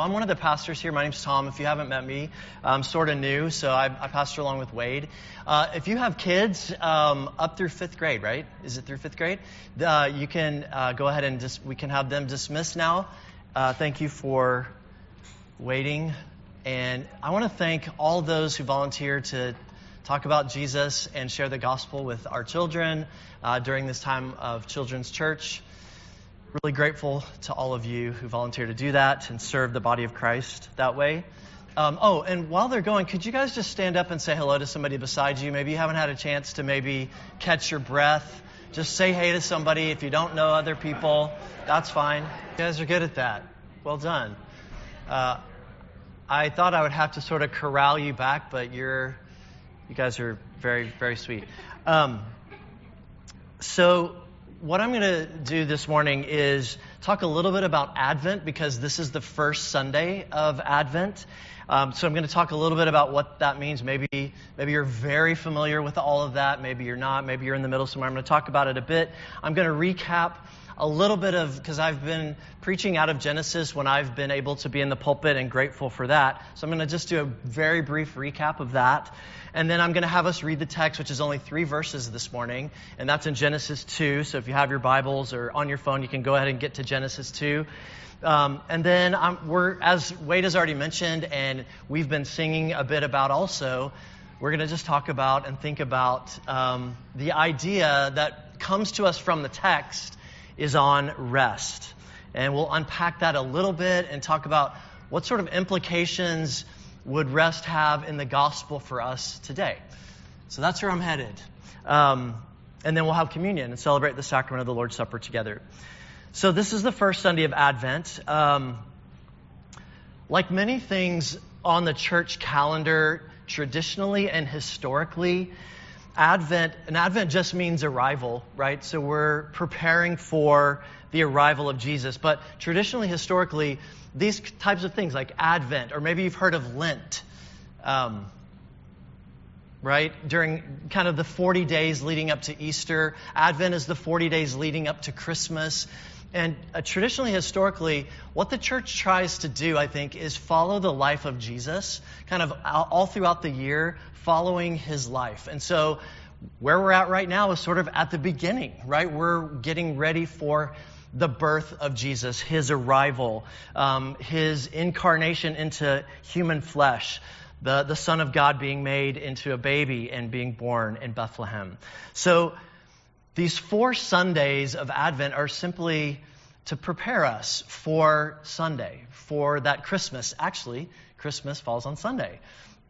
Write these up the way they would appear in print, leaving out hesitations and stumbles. I'm one of the pastors here. My name's Tom. If you haven't met me, I'm sort of new, so I pastor along with Wade. If you have kids up through fifth grade, right? Is it through fifth grade? You can go ahead and we can have them dismissed now. Thank you for waiting. And I want to thank all those who volunteer to talk about Jesus and share the gospel with our children during this time of Children's Church. Really grateful to all of you who volunteer to do that and serve the body of Christ that way. Oh, and while they're going, could you guys just stand up and say hello to somebody beside you? Maybe you haven't had a chance to maybe catch your breath. Just say hey to somebody. If you don't know other people, that's fine. You guys are good at that. Well done. I thought I would have to sort of corral you back, but you guys are very, very sweet. So what I'm going to do this morning is talk a little bit about Advent, because this is the first Sunday of Advent. So I'm going to talk a little bit about what that means. Maybe you're very familiar with all of that. Maybe you're not. Maybe you're in the middle somewhere. I'm going to talk about it a bit. I'm going to recap a little bit of, because I've been preaching out of Genesis when I've been able to be in the pulpit, and grateful for that. So I'm going to just do a very brief recap of that. And then I'm going to have us read the text, which is only 3 verses this morning. And that's in Genesis 2. So if you have your Bibles or on your phone, you can go ahead and get to Genesis 2. And then we're, as Wade has already mentioned, and we've been singing a bit about also, we're going to just talk about and think about the idea that comes to us from the text is on rest. And we'll unpack that a little bit and talk about what sort of implications would rest have in the gospel for us today. So that's where I'm headed. And then we'll have communion and celebrate the sacrament of the Lord's Supper together. So this is the first Sunday of Advent. Like many things on the church calendar, traditionally and historically, Advent just means arrival, right? So we're preparing for the arrival of Jesus. But traditionally, historically, these types of things like Advent, or maybe you've heard of Lent, right? During kind of the 40 days leading up to Easter. Advent is the 40 days leading up to Christmas. And traditionally, historically, what the church tries to do, I think, is follow the life of Jesus, kind of all throughout the year, following his life. And so where we're at right now is sort of at the beginning, right? We're getting ready for the birth of Jesus, his arrival, his incarnation into human flesh, the Son of God being made into a baby and being born in Bethlehem. So these 4 Sundays of Advent are simply to prepare us for Sunday, for that Christmas. Actually, Christmas falls on Sunday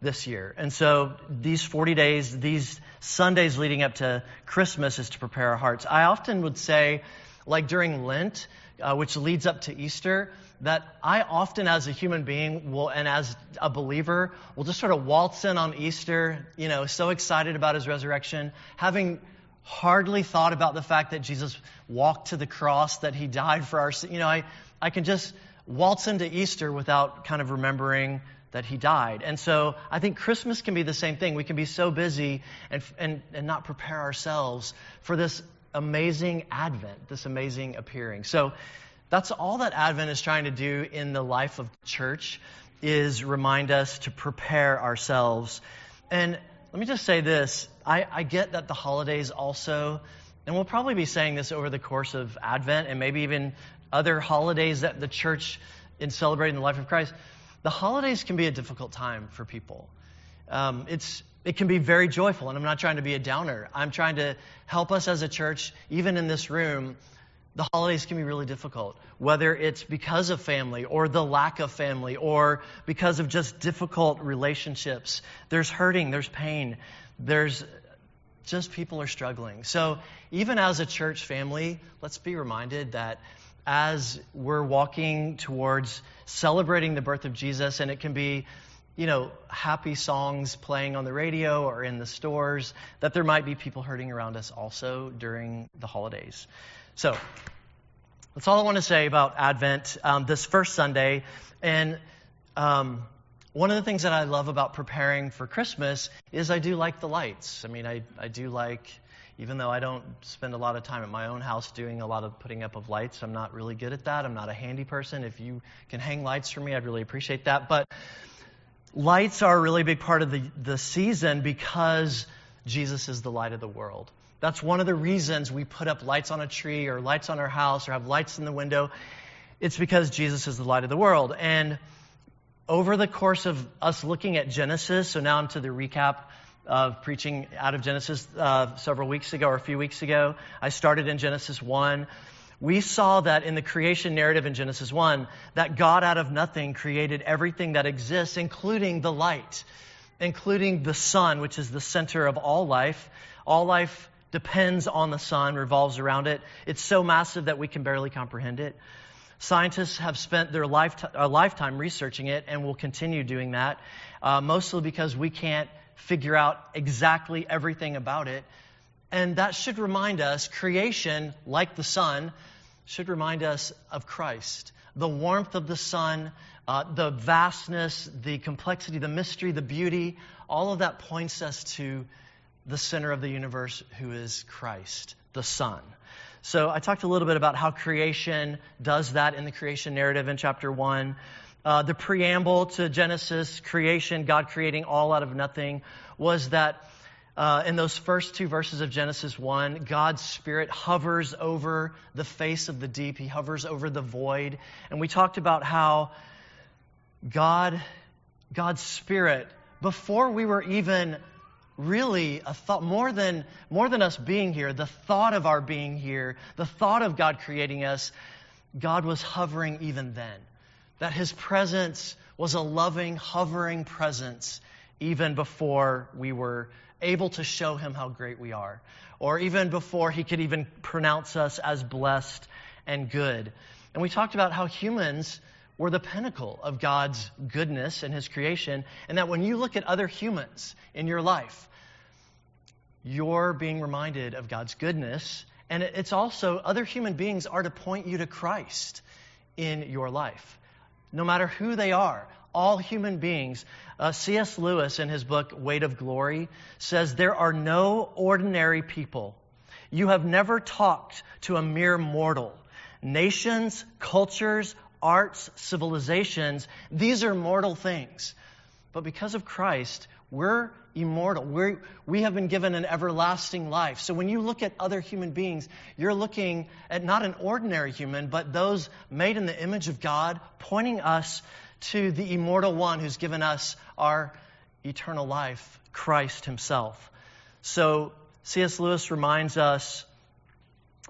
this year. And so these 40 days, these Sundays leading up to Christmas is to prepare our hearts. I often would say, like during Lent, which leads up to Easter, that I often as a human being will, and as a believer, will just sort of waltz in on Easter, you know, so excited about his resurrection, having hardly thought about the fact that Jesus walked to the cross, that he died for our sin. You know, I can just waltz into Easter without kind of remembering that he died. And so I think Christmas can be the same thing. We can be so busy and not prepare ourselves for this amazing Advent, this amazing appearing. So that's all that Advent is trying to do in the life of the church, is remind us to prepare ourselves. And let me just say this. I get that the holidays also, and we'll probably be saying this over the course of Advent and maybe even other holidays that the church in celebrating the life of Christ, the holidays can be a difficult time for people. It can be very joyful, and I'm not trying to be a downer. I'm trying to help us as a church, even in this room, the holidays can be really difficult, whether it's because of family or the lack of family or because of just difficult relationships. There's hurting, there's pain, there's just people are struggling. So even as a church family, let's be reminded that as we're walking towards celebrating the birth of Jesus, and it can be, you know, happy songs playing on the radio or in the stores, that there might be people hurting around us also during the holidays. So that's all I want to say about Advent, this first Sunday. And one of the things that I love about preparing for Christmas is I do like the lights. I mean, I do like, Even though I don't spend a lot of time at my own house doing a lot of putting up of lights, I'm not really good at that. I'm not a handy person. If you can hang lights for me, I'd really appreciate that. But lights are a really big part of the season because Jesus is the light of the world. That's one of the reasons we put up lights on a tree or lights on our house or have lights in the window. It's because Jesus is the light of the world. And over the course of us looking at Genesis, so now I'm to the recap of preaching out of Genesis a few weeks ago. I started in Genesis 1. We saw that in the creation narrative in Genesis 1, that God out of nothing created everything that exists, including the light, including the sun, which is the center of all life. All life depends on the sun, revolves around it. It's so massive that we can barely comprehend it. Scientists have spent their lifetime researching it and will continue doing that, mostly because we can't figure out exactly everything about it. And that should remind us, creation, like the sun, should remind us of Christ. The warmth of the sun, the vastness, the complexity, the mystery, the beauty, all of that points us to the center of the universe, who is Christ, the sun. So I talked a little bit about how creation does that in the creation narrative in chapter 1. The preamble to Genesis, creation, God creating all out of nothing, was that in those first two verses of Genesis 1, God's Spirit hovers over the face of the deep. He hovers over the void. And we talked about how God's Spirit, before we were even really a thought, more than us being here, the thought of our being here, the thought of God creating us, God was hovering even then. That his presence was a loving, hovering presence even before we were able to show him how great we are, or even before he could even pronounce us as blessed and good. And we talked about how humans were the pinnacle of God's goodness and his creation, and that when you look at other humans in your life, you're being reminded of God's goodness, and it's also other human beings are to point you to Christ in your life. No matter who they are, all human beings. C.S. Lewis, in his book, Weight of Glory, says, "There are no ordinary people. You have never talked to a mere mortal. Nations, cultures, arts, civilizations, these are mortal things. But because of Christ, we're immortal. We have been given an everlasting life." So when you look at other human beings, you're looking at not an ordinary human, but those made in the image of God, pointing us to the immortal one who's given us our eternal life, Christ himself. So C.S. Lewis reminds us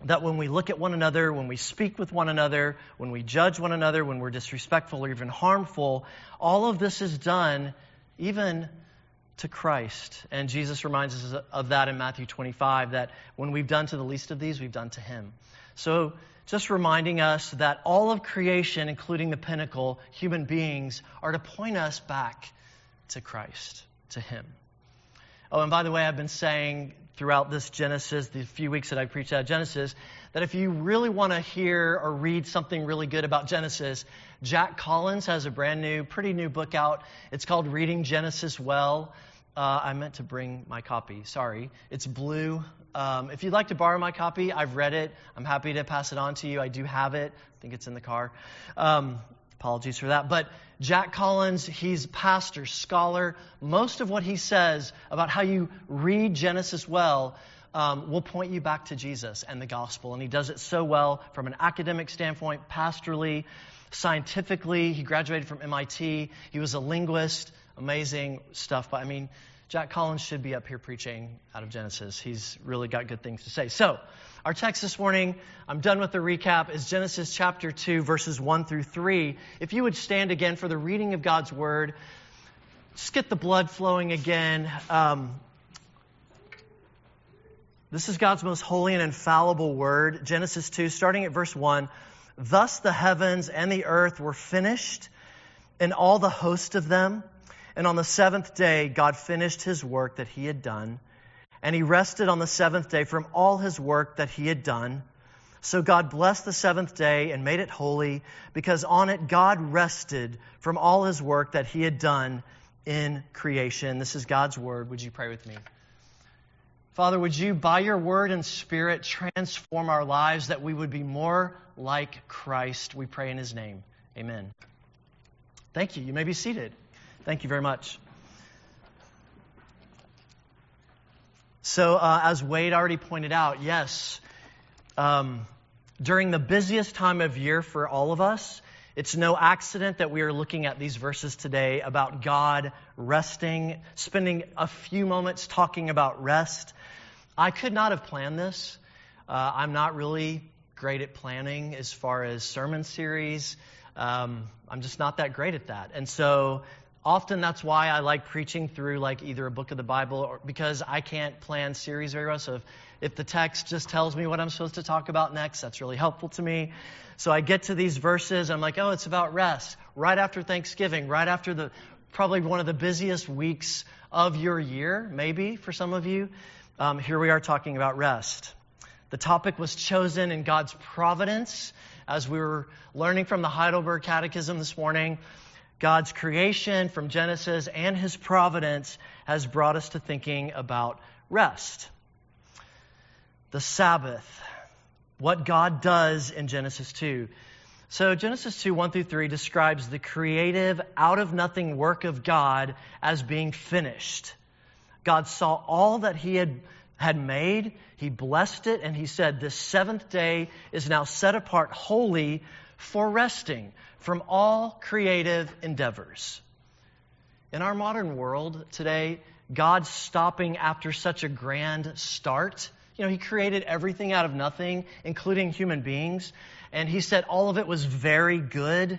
that when we look at one another, when we speak with one another, when we judge one another, when we're disrespectful or even harmful, all of this is done even to Christ. And Jesus reminds us of that in Matthew 25, that when we've done to the least of these, we've done to him. So just reminding us that all of creation, including the pinnacle, human beings, are to point us back to Christ, to him. Oh, and by the way, I've been saying throughout this Genesis, the few weeks that I preached out of Genesis, that if you really want to hear or read something really good about Genesis, Jack Collins has a pretty new book out. It's called Reading Genesis Well. I meant to bring my copy. Sorry. It's blue. If you'd like to borrow my copy, I've read it. I'm happy to pass it on to you. I do have it. I think it's in the car. Apologies for that. But Jack Collins, he's pastor, scholar. Most of what he says about how you read Genesis well will point you back to Jesus and the gospel. And he does it so well from an academic standpoint, pastorally, scientifically. He graduated from MIT. He was a linguist. Amazing stuff. But I mean, Jack Collins should be up here preaching out of Genesis. He's really got good things to say. So our text this morning, I'm done with the recap, is Genesis chapter 2, verses 1 through 3. If you would stand again for the reading of God's word, just get the blood flowing again. This is God's most holy and infallible word. Genesis 2, starting at verse 1. "Thus the heavens and the earth were finished, and all the host of them. And on the seventh day, God finished his work that he had done. And he rested on the seventh day from all his work that he had done. So God blessed the seventh day and made it holy, because on it God rested from all his work that he had done in creation." This is God's word. Would you pray with me? Father, would you, by your word and spirit, transform our lives that we would be more like Christ. We pray in his name. Amen. Thank you. You may be seated. Thank you very much. So as Wade already pointed out, yes, during the busiest time of year for all of us, it's no accident that we are looking at these verses today about God resting, spending a few moments talking about rest. I could not have planned this. I'm not really great at planning as far as sermon series. I'm just not that great at that. And so often that's why I like preaching through like either a book of the Bible, or because I can't plan series very well. So if the text just tells me what I'm supposed to talk about next, that's really helpful to me. So I get to these verses, I'm like, oh, it's about rest, right after Thanksgiving, right after the probably one of the busiest weeks of your year, maybe for some of you. Here we are talking about rest. The topic was chosen in God's providence, as we were learning from the Heidelberg Catechism this morning. God's creation from Genesis and his providence has brought us to thinking about rest. The Sabbath, what God does in Genesis 2. So Genesis 2, 1 through 3 describes the creative, out-of-nothing work of God as being finished. God saw all that he had made, he blessed it, and he said, "This seventh day is now set apart holy for resting from all creative endeavors." In our modern world today, God stopping after such a grand start. You know, he created everything out of nothing, including human beings. And he said all of it was very good.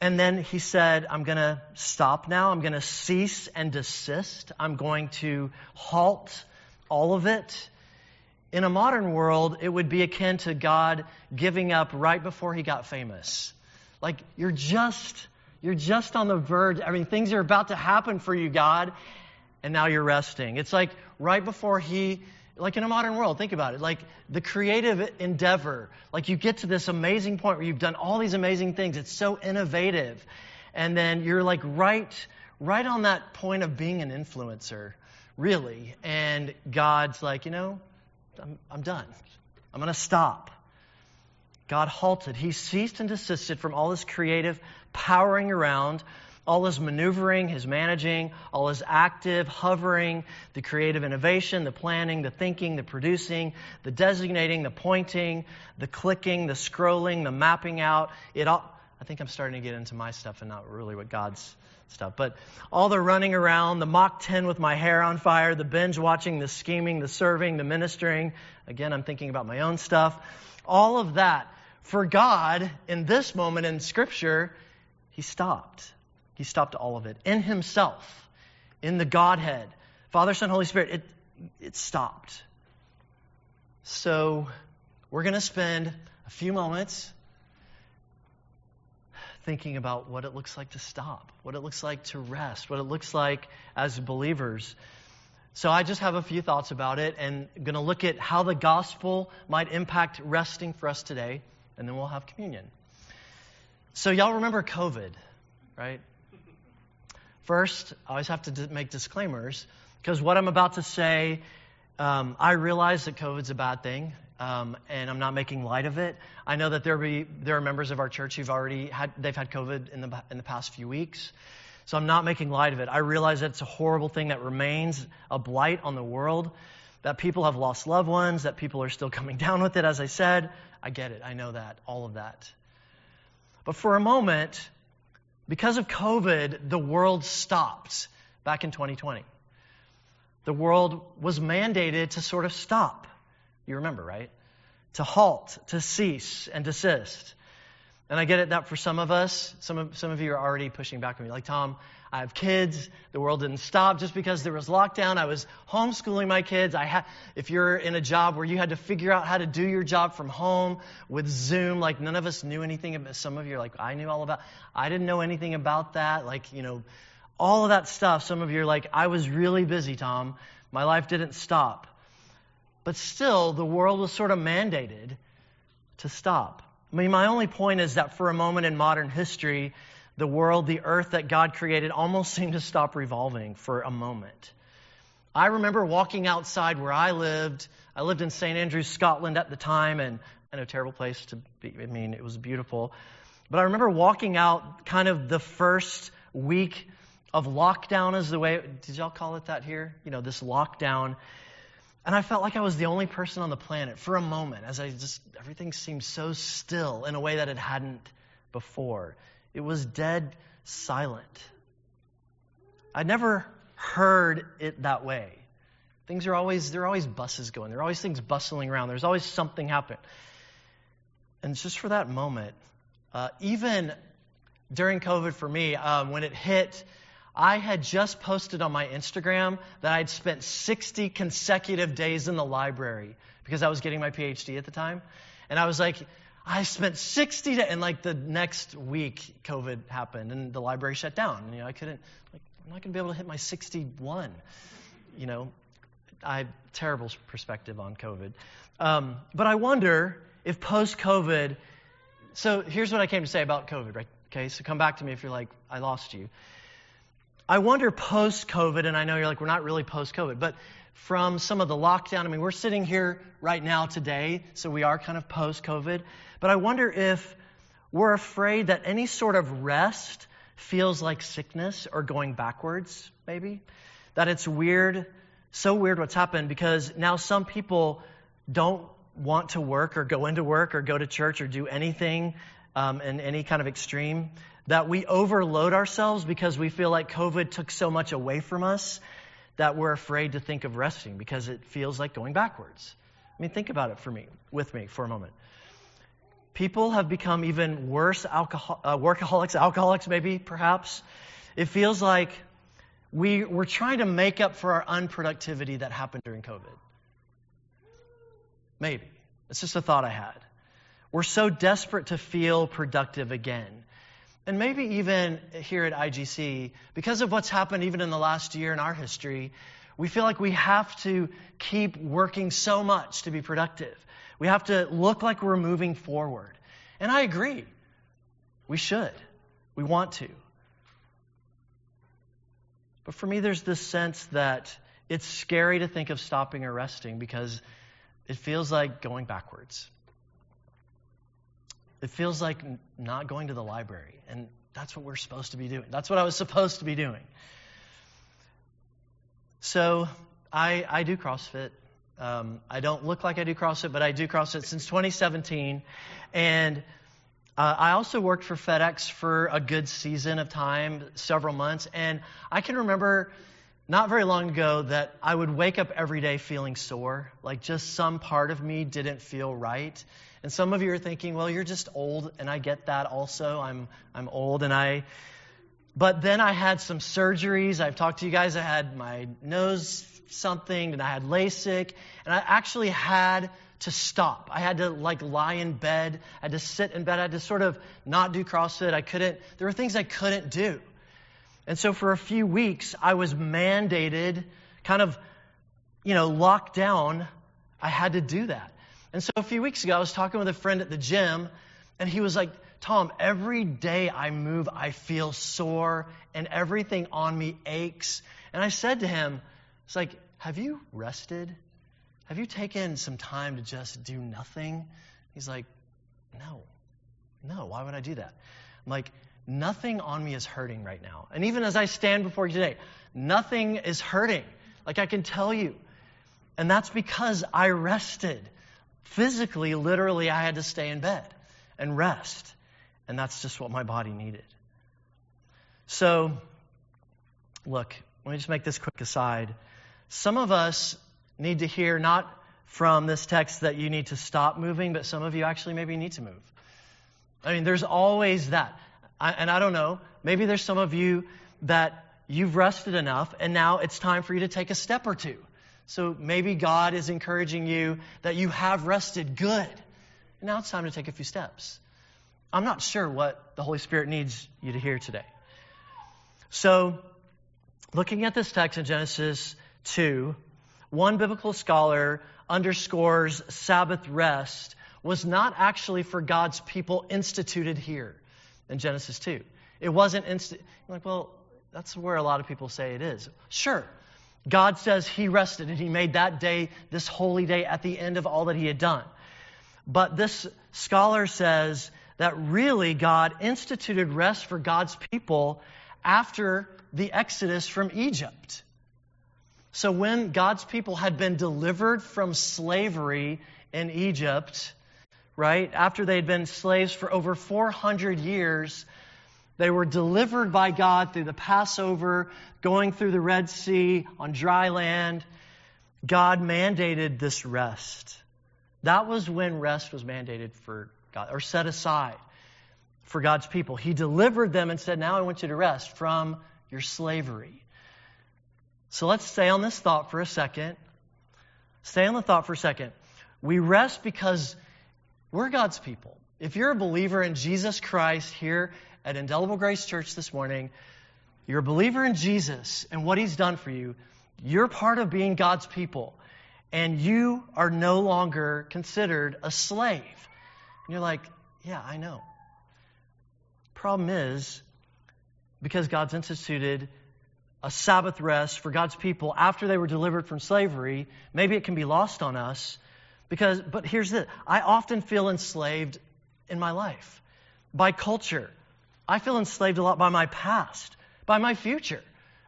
And then he said, "I'm going to stop now. I'm going to cease and desist. I'm going to halt all of it." In a modern world, it would be akin to God giving up right before he got famous. Like, you're just on the verge. I mean, things are about to happen for you, God, and now you're resting. It's like right before he... Like in a modern world, think about it, like the creative endeavor, like you get to this amazing point where you've done all these amazing things. It's so innovative. And then you're like right on that point of being an influencer, really. And God's like, you know, I'm done. I'm going to stop. God halted. He ceased and desisted from all his creative powering around, all his maneuvering, his managing, all his active, hovering, the creative innovation, the planning, the thinking, the producing, the designating, the pointing, the clicking, the scrolling, the mapping out. It all. I think I'm starting to get into my stuff and not really what God's stuff. But all the running around, the Mach 10 with my hair on fire, the binge watching, the scheming, the serving, the ministering. Again, I'm thinking about my own stuff. All of that. For God, in this moment in Scripture, he stopped. He stopped all of it in himself, in the Godhead, Father, Son, Holy Spirit. It stopped. So we're going to spend a few moments thinking about what it looks like to stop, what it looks like to rest, what it looks like as believers. So I just have a few thoughts about it, and I'm going to look at how the gospel might impact resting for us today, and then we'll have communion. So y'all remember COVID, right? First, I always have to make disclaimers, because what I'm about to say, I realize that COVID's a bad thing, and I'm not making light of it. I know that there are members of our church who've already had COVID in the past few weeks, so I'm not making light of it. I realize that it's a horrible thing that remains a blight on the world, that people have lost loved ones, that people are still coming down with it. As I said, I get it. I know that, all of that. But for a moment, because of COVID, the world stopped back in 2020. The world was mandated to sort of stop. You remember, right? To halt, to cease and desist. And I get it that for some of us, some of you are already pushing back on me. Like, "Tom, I have kids. The world didn't stop just because there was lockdown. I was homeschooling my kids." If you're in a job where you had to figure out how to do your job from home with Zoom, like none of us knew anything about. Some of you are like, "I knew all about. I didn't know anything about that." Like, you know, all of that stuff. Some of you are like, "I was really busy, Tom. My life didn't stop." But still, the world was sort of mandated to stop. I mean, my only point is that for a moment in modern history, the world, the earth that God created almost seemed to stop revolving for a moment. I remember walking outside where I lived. I lived in St. Andrews, Scotland at the time, and a terrible place to be. I mean, it was beautiful. But I remember walking out kind of the first week of lockdown is the way, did y'all call it that here? You know, this lockdown. And I felt like I was the only person on the planet for a moment as I just, everything seemed so still in a way that it hadn't before. It was dead silent. I'd never heard it that way. Things are always, there are always buses going. There are always things bustling around. There's always something happening. And it's just for that moment, even during COVID for me, when it hit, I had just posted on my Instagram that I'd spent 60 consecutive days in the library because I was getting my PhD at the time. And I was like, I spent 60 days, and like the next week COVID happened and the library shut down. And, you know, I couldn't, like, I'm not going to be able to hit my 61, you know. I have terrible perspective on COVID. But I wonder if post-COVID, so here's what I came to say about COVID, right? Okay, so come back to me if you're like, I lost you. I wonder post-COVID, and I know you're like, we're not really post-COVID, but from some of the lockdown, I mean, we're sitting here right now today, so we are kind of post-COVID, but I wonder if we're afraid that any sort of rest feels like sickness or going backwards, maybe, that it's weird, so weird what's happened, because now some people don't want to work or go into work or go to church or do anything in any kind of extreme, that we overload ourselves because we feel like COVID took so much away from us that we're afraid to think of resting because it feels like going backwards. I mean, think about it with me for a moment. People have become even worse workaholics, maybe, perhaps. It feels like we're trying to make up for our unproductivity that happened during COVID. Maybe. It's just a thought I had. We're so desperate to feel productive again. And maybe even here at IGC, because of what's happened even in the last year in our history, we feel like we have to keep working so much to be productive. We have to look like we're moving forward. And I agree. We should. We want to. But for me, there's this sense that it's scary to think of stopping or resting because it feels like going backwards. It feels like not going to the library, and that's what we're supposed to be doing. That's what I was supposed to be doing. So I do CrossFit. I don't look like I do CrossFit, but I do CrossFit since 2017. And I also worked for FedEx for a good season of time, several months. And I can remember not very long ago that I would wake up every day feeling sore, like just some part of me didn't feel right. And some of you are thinking, well, you're just old, and I get that also. I'm old, but then I had some surgeries. I've talked to you guys. I had my nose something, and I had LASIK, and I actually had to stop. I had to like lie in bed. I had to sit in bed. I had to sort of not do CrossFit. There were things I couldn't do. And so for a few weeks, I was mandated, kind of, you know, locked down. I had to do that. And so a few weeks ago, I was talking with a friend at the gym, and he was like, Tom, every day I move, I feel sore, and everything on me aches. And I said to him, it's like, have you rested? Have you taken some time to just do nothing? He's like, no, why would I do that? I'm like, nothing on me is hurting right now. And even as I stand before you today, nothing is hurting. Like I can tell you. And that's because I rested. Physically, literally, I had to stay in bed and rest. And that's just what my body needed. So, look, let me just make this quick aside. Some of us need to hear not from this text that you need to stop moving, but some of you actually maybe need to move. I mean, there's always that. And I don't know, maybe there's some of you that you've rested enough and now it's time for you to take a step or two. So maybe God is encouraging you that you have rested good. And now it's time to take a few steps. I'm not sure what the Holy Spirit needs you to hear today. So looking at this text in Genesis 2, one biblical scholar underscores Sabbath rest was not actually for God's people instituted here in Genesis 2. It wasn't, well, that's where a lot of people say it is. Sure. God says he rested, and he made that day, this holy day, at the end of all that he had done. But this scholar says that really God instituted rest for God's people after the exodus from Egypt. So when God's people had been delivered from slavery in Egypt, right, after they'd been slaves for over 400 years, they were delivered by God through the Passover, going through the Red Sea on dry land. God mandated this rest. That was when rest was mandated for God, or set aside for God's people. He delivered them and said, now I want you to rest from your slavery. So let's stay on this thought for a second. Stay on the thought for a second. We rest because we're God's people. If you're a believer in Jesus Christ here at Indelible Grace Church this morning, you're a believer in Jesus and what he's done for you. You're part of being God's people, and you are no longer considered a slave. And you're like, yeah, I know. Problem is, because God's instituted a Sabbath rest for God's people after they were delivered from slavery, maybe it can be lost on us. But here's this. I often feel enslaved in my life by culture. I feel enslaved a lot by my past, by my future,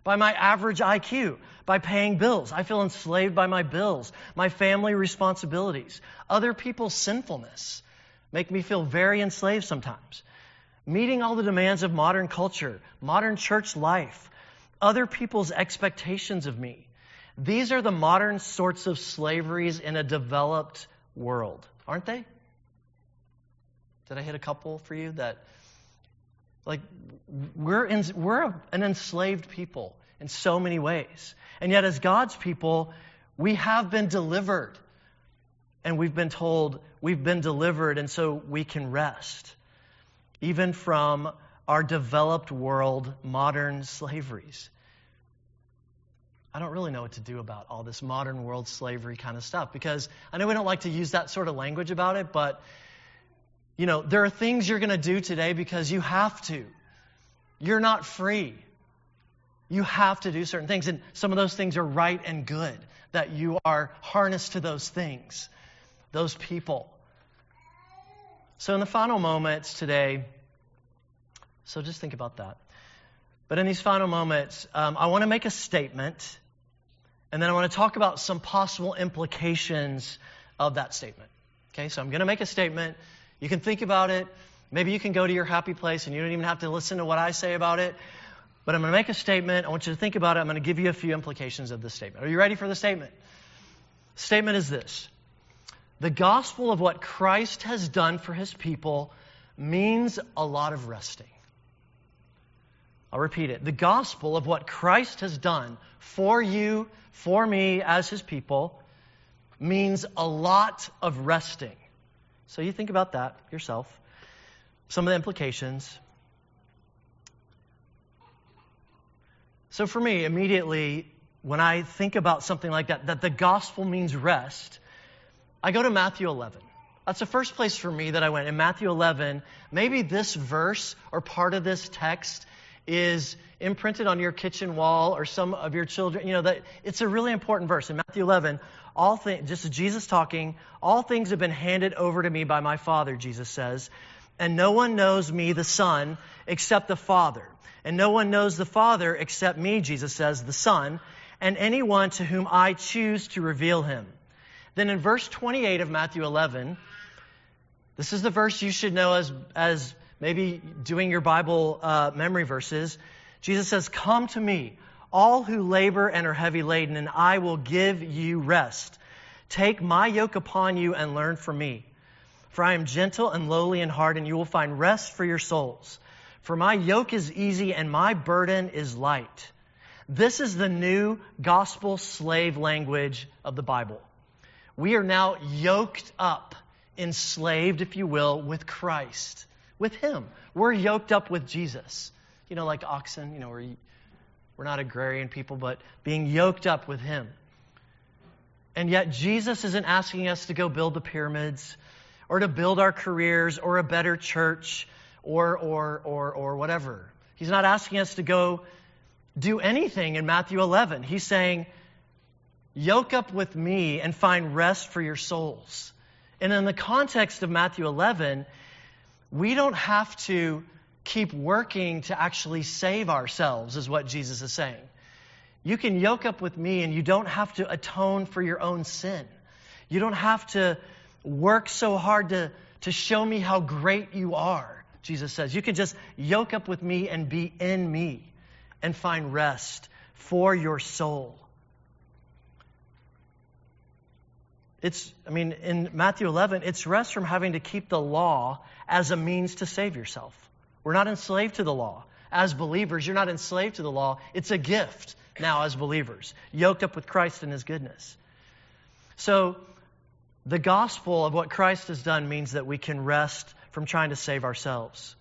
by my average IQ, by paying bills. I feel enslaved by my bills, my family responsibilities. Other people's sinfulness make me feel very enslaved sometimes. Meeting all the demands of modern culture, modern church life, other people's expectations of me. These are the modern sorts of slaveries in a developed world, aren't they? Did I hit a couple for you that... Like, we're an enslaved people in so many ways. And yet as God's people, we have been delivered. And we've been told we've been delivered, and so we can rest. Even from our developed world, modern slaveries. I don't really know what to do about all this modern world slavery kind of stuff. Because I know we don't like to use that sort of language about it, but... You know, there are things you're going to do today because you have to. You're not free. You have to do certain things. And some of those things are right and good, that you are harnessed to those things, those people. So in the final moments today, so just think about that. But in these final moments, I want to make a statement, and then I want to talk about some possible implications of that statement. Okay, so I'm going to make a statement. You can think about it. Maybe you can go to your happy place and you don't even have to listen to what I say about it. But I'm going to make a statement. I want you to think about it. I'm going to give you a few implications of this statement. Are you ready for the statement? Statement is this. The gospel of what Christ has done for his people means a lot of resting. I'll repeat it. The gospel of what Christ has done for you, for me, as his people, means a lot of resting. So you think about that yourself. Some of the implications. So for me, immediately, when I think about something like that, that the gospel means rest, I go to Matthew 11. That's the first place for me that I went. In Matthew 11, maybe this verse or part of this text is imprinted on your kitchen wall or some of your children. You know, that it's a really important verse. In Matthew 11, just Jesus talking, all things have been handed over to me by my Father, Jesus says, and no one knows me, the Son, except the Father. And no one knows the Father except me, Jesus says, the Son, and anyone to whom I choose to reveal him. Then in verse 28 of Matthew 11, this is the verse you should know as maybe doing your Bible memory verses. Jesus says, come to me, all who labor and are heavy laden, and I will give you rest. Take my yoke upon you and learn from me. For I am gentle and lowly in heart, and you will find rest for your souls. For my yoke is easy and my burden is light. This is the new gospel slave language of the Bible. We are now yoked up, enslaved, if you will, with Christ. With him. We're yoked up with Jesus. You know, like oxen, you know, we're not agrarian people, but being yoked up with him. And yet Jesus isn't asking us to go build the pyramids or to build our careers or a better church or whatever. He's not asking us to go do anything in Matthew 11. He's saying, Yoke up with me and find rest for your souls. And in the context of Matthew 11, we don't have to keep working to actually save ourselves, is what Jesus is saying. You can yoke up with me and you don't have to atone for your own sin. You don't have to work so hard to show me how great you are, Jesus says. You can just yoke up with me and be in me and find rest for your soul. In Matthew 11, it's rest from having to keep the law as a means to save yourself. We're not enslaved to the law. As believers, you're not enslaved to the law. It's a gift now as believers, yoked up with Christ and his goodness. So the gospel of what Christ has done means that we can rest from trying to save ourselves.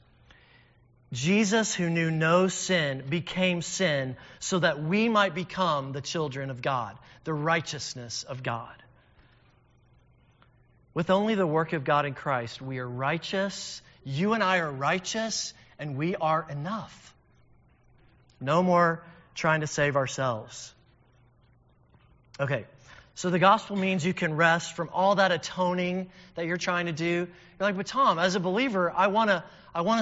Jesus, who knew no sin, became sin so that we might become the children of God, the righteousness of God. With only the work of God in Christ, we are righteous. You and I are righteous, and we are enough. No more trying to save ourselves. Okay, so the gospel means you can rest from all that atoning that you're trying to do. You're like, but Tom, as a believer, I wanna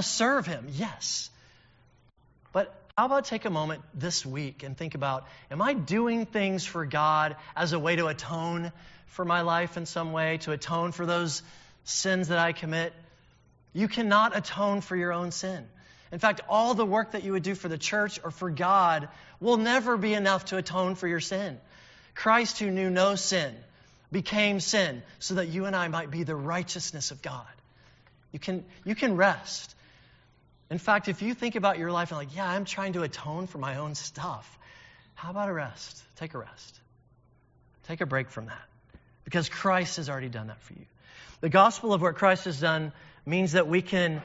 serve him. Yes. But how about take a moment this week and think about, am I doing things for God as a way to atone for my life in some way, to atone for those sins that I commit? You cannot atone for your own sin. In fact, all the work that you would do for the church or for God will never be enough to atone for your sin. Christ, who knew no sin, became sin so that you and I might be the righteousness of God. You can rest. In fact, if you think about your life and like, yeah, I'm trying to atone for my own stuff, how about a rest? Take a rest. Take a break from that, because Christ has already done that for you. The gospel of what Christ has done means that we can,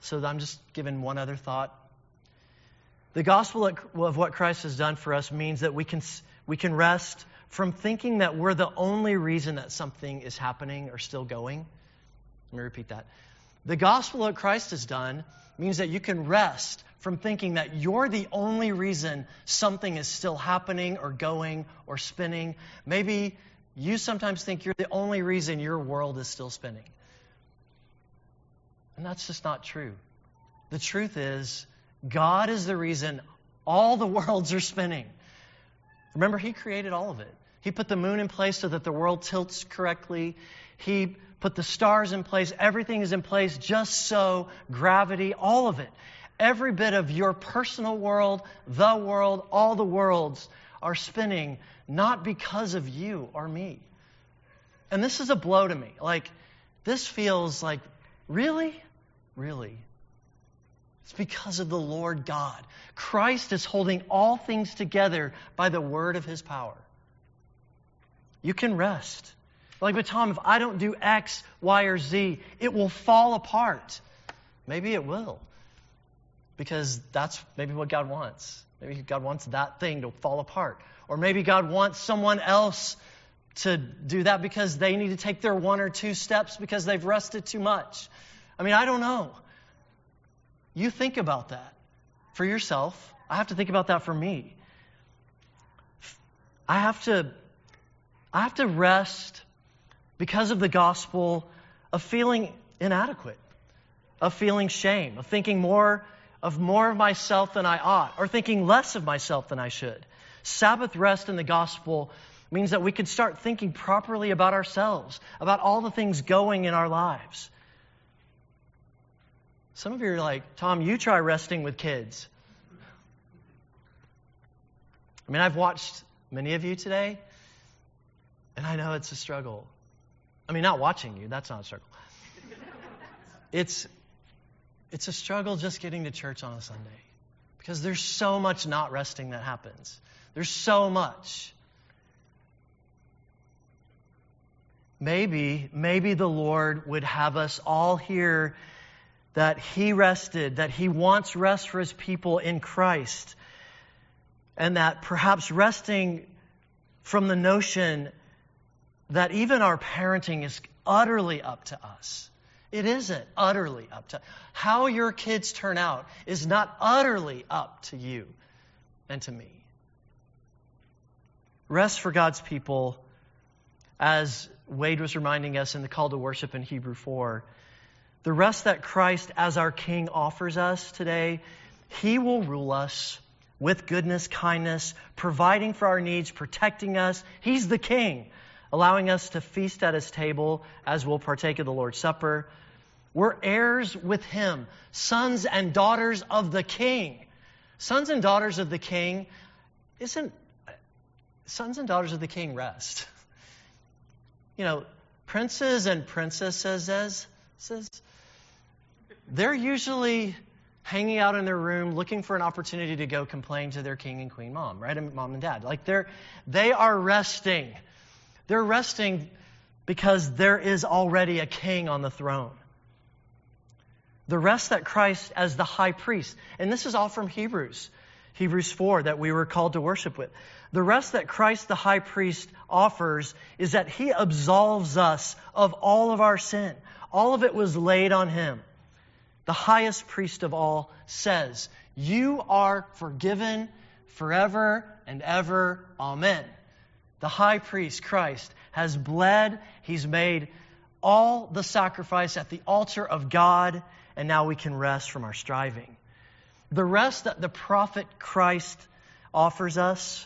so I'm just giving one other thought. The gospel of what Christ has done for us means that we can rest from thinking that we're the only reason that something is happening or still going. Let me repeat that. The gospel of what Christ has done means that you can rest from thinking that you're the only reason something is still happening or going or spinning. Maybe you sometimes think you're the only reason your world is still spinning. And that's just not true. The truth is, God is the reason all the worlds are spinning. Remember, he created all of it. He put the moon in place so that the world tilts correctly. He put the stars in place. Everything is in place just so gravity, all of it. Every bit of your personal world, the world, all the worlds are spinning, not because of you or me. And this is a blow to me. Like, this feels like, really? Really? It's because of the Lord God. Christ is holding all things together by the word of his power. You can rest. Like, but Tom, if I don't do X, Y, or Z, it will fall apart. Maybe it will, because that's maybe what God wants. Maybe God wants that thing to fall apart. Or maybe God wants someone else to do that because they need to take their one or two steps because they've rested too much. I don't know. You think about that for yourself. I have to think about that for me. I have to rest because of the gospel of feeling inadequate, of feeling shame, of thinking more of myself than I ought, or thinking less of myself than I should. Sabbath rest in the gospel means that we can start thinking properly about ourselves, about all the things going in our lives. Some of you are like, Tom, you try resting with kids. I've watched many of you today, and I know it's a struggle. Not watching you, that's not a struggle. It's a struggle just getting to church on a Sunday, because there's so much not resting that happens. There's so much. Maybe the Lord would have us all here that he rested, that he wants rest for his people in Christ, and that perhaps resting from the notion that even our parenting is utterly up to us. It isn't utterly up to. How your kids turn out is not utterly up to you and to me. Rest for God's people, as Wade was reminding us in the call to worship in Hebrew 4, the rest that Christ as our King offers us today, he will rule us with goodness, kindness, providing for our needs, protecting us. He's the King, allowing us to feast at his table as we'll partake of the Lord's Supper. We're heirs with him, sons and daughters of the King. Sons and daughters of the King isn't sons and daughters of the King rest. You know, princes and princesses, they're usually hanging out in their room looking for an opportunity to go complain to their king and queen mom, right? And mom and dad. Like they are resting. They're resting because there is already a king on the throne. The rest that Christ as the high priest, and this is all from Hebrews 4 that we were called to worship with. The rest that Christ the high priest offers is that he absolves us of all of our sin. All of it was laid on him. The highest priest of all says, "You are forgiven forever and ever. Amen." The high priest, Christ, has bled. He's made all the sacrifice at the altar of God, and now we can rest from our striving. The rest that the prophet Christ offers us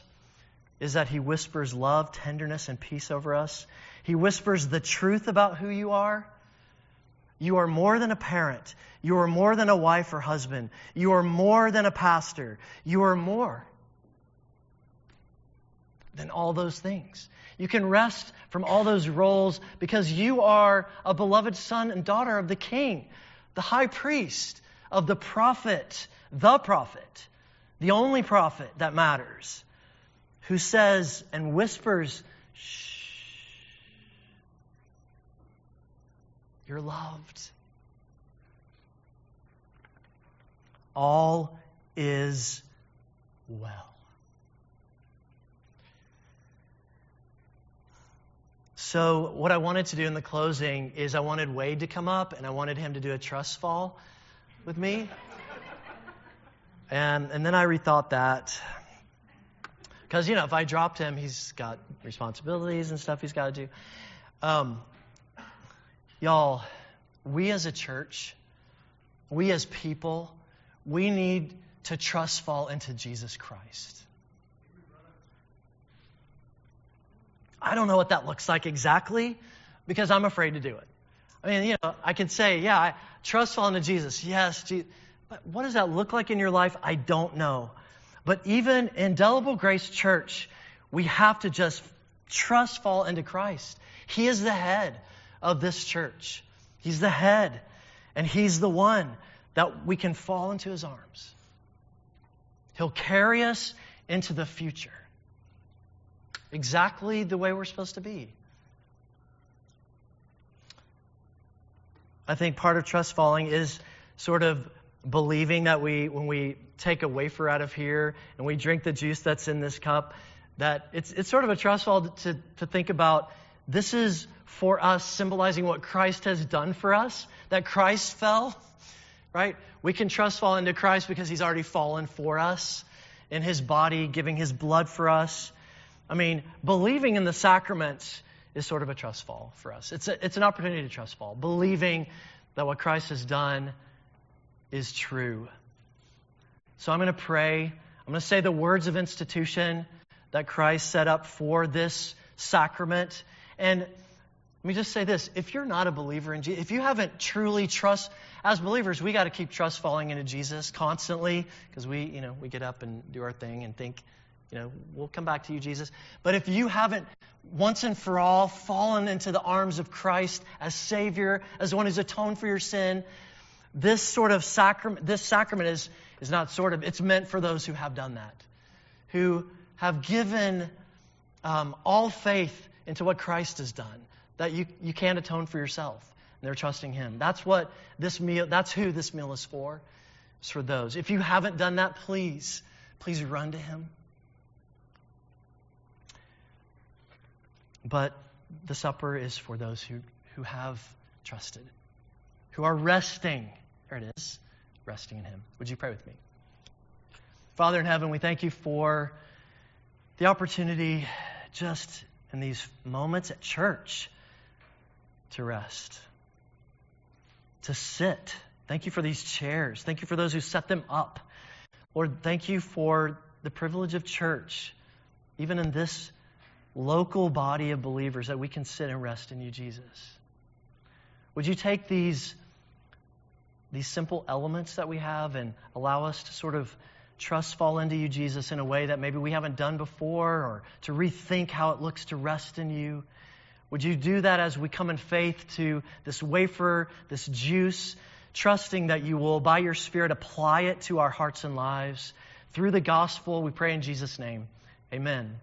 is that he whispers love, tenderness, and peace over us. He whispers the truth about who you are. You are more than a parent. You are more than a wife or husband. You are more than a pastor. You are more than all those things. You can rest from all those roles because you are a beloved son and daughter of the King, the high priest, of the prophet, the only prophet that matters, who says and whispers, "Shh, you're loved. All is well." So what I wanted to do in the closing is I wanted Wade to come up and I wanted him to do a trust fall with me. And then I rethought that. Because, you know, if I dropped him, he's got responsibilities and stuff he's got to do. Y'all, we as a church, we as people, we need to trust fall into Jesus Christ. I don't know what that looks like exactly because I'm afraid to do it. I mean, you know, I can say, yeah, I trust fall into Jesus. Yes, Jesus. But what does that look like in your life? I don't know. But even Indelible Grace Church, we have to just trust fall into Christ. He is the head of this church. He's the head, and he's the one that we can fall into his arms. He'll carry us into the future exactly the way we're supposed to be. I think part of trust falling is sort of believing that when we take a wafer out of here and we drink the juice that's in this cup, that it's sort of a trust fall to think about this is for us symbolizing what Christ has done for us, that Christ fell, right? We can trust fall into Christ because he's already fallen for us in his body, giving his blood for us. I mean, believing in the sacraments is sort of a trust fall for us. It's an opportunity to trust fall, believing that what Christ has done is true. So I'm going to pray. I'm going to say the words of institution that Christ set up for this sacrament. And let me just say this. If you're not a believer in Jesus, if you haven't truly trust, as believers, we got to keep trust falling into Jesus constantly because we get up and do our thing and think, you know, we'll come back to you, Jesus. But if you haven't once and for all fallen into the arms of Christ as Savior, as the one who's atoned for your sin, this sort of sacrament, this sacrament is not sort of, it's meant for those who have done that, who have given all faith into what Christ has done, that you can't atone for yourself. And they're trusting him. That's what this meal, that's who this meal is for. It's for those. If you haven't done that, please run to him. But the supper is for those who have trusted, who are resting. There it is, resting in him. Would you pray with me? Father in heaven, we thank you for the opportunity just in these moments at church to rest, to sit. Thank you for these chairs. Thank you for those who set them up. Lord, thank you for the privilege of church, even in this local body of believers, that we can sit and rest in you, Jesus. Would you take these simple elements that we have and allow us to sort of trust fall into you, Jesus, in a way that maybe we haven't done before, or to rethink how it looks to rest in you? Would you do that as we come in faith to this wafer, this juice, trusting that you will, by your Spirit, apply it to our hearts and lives. Through the gospel, we pray in Jesus' name. Amen.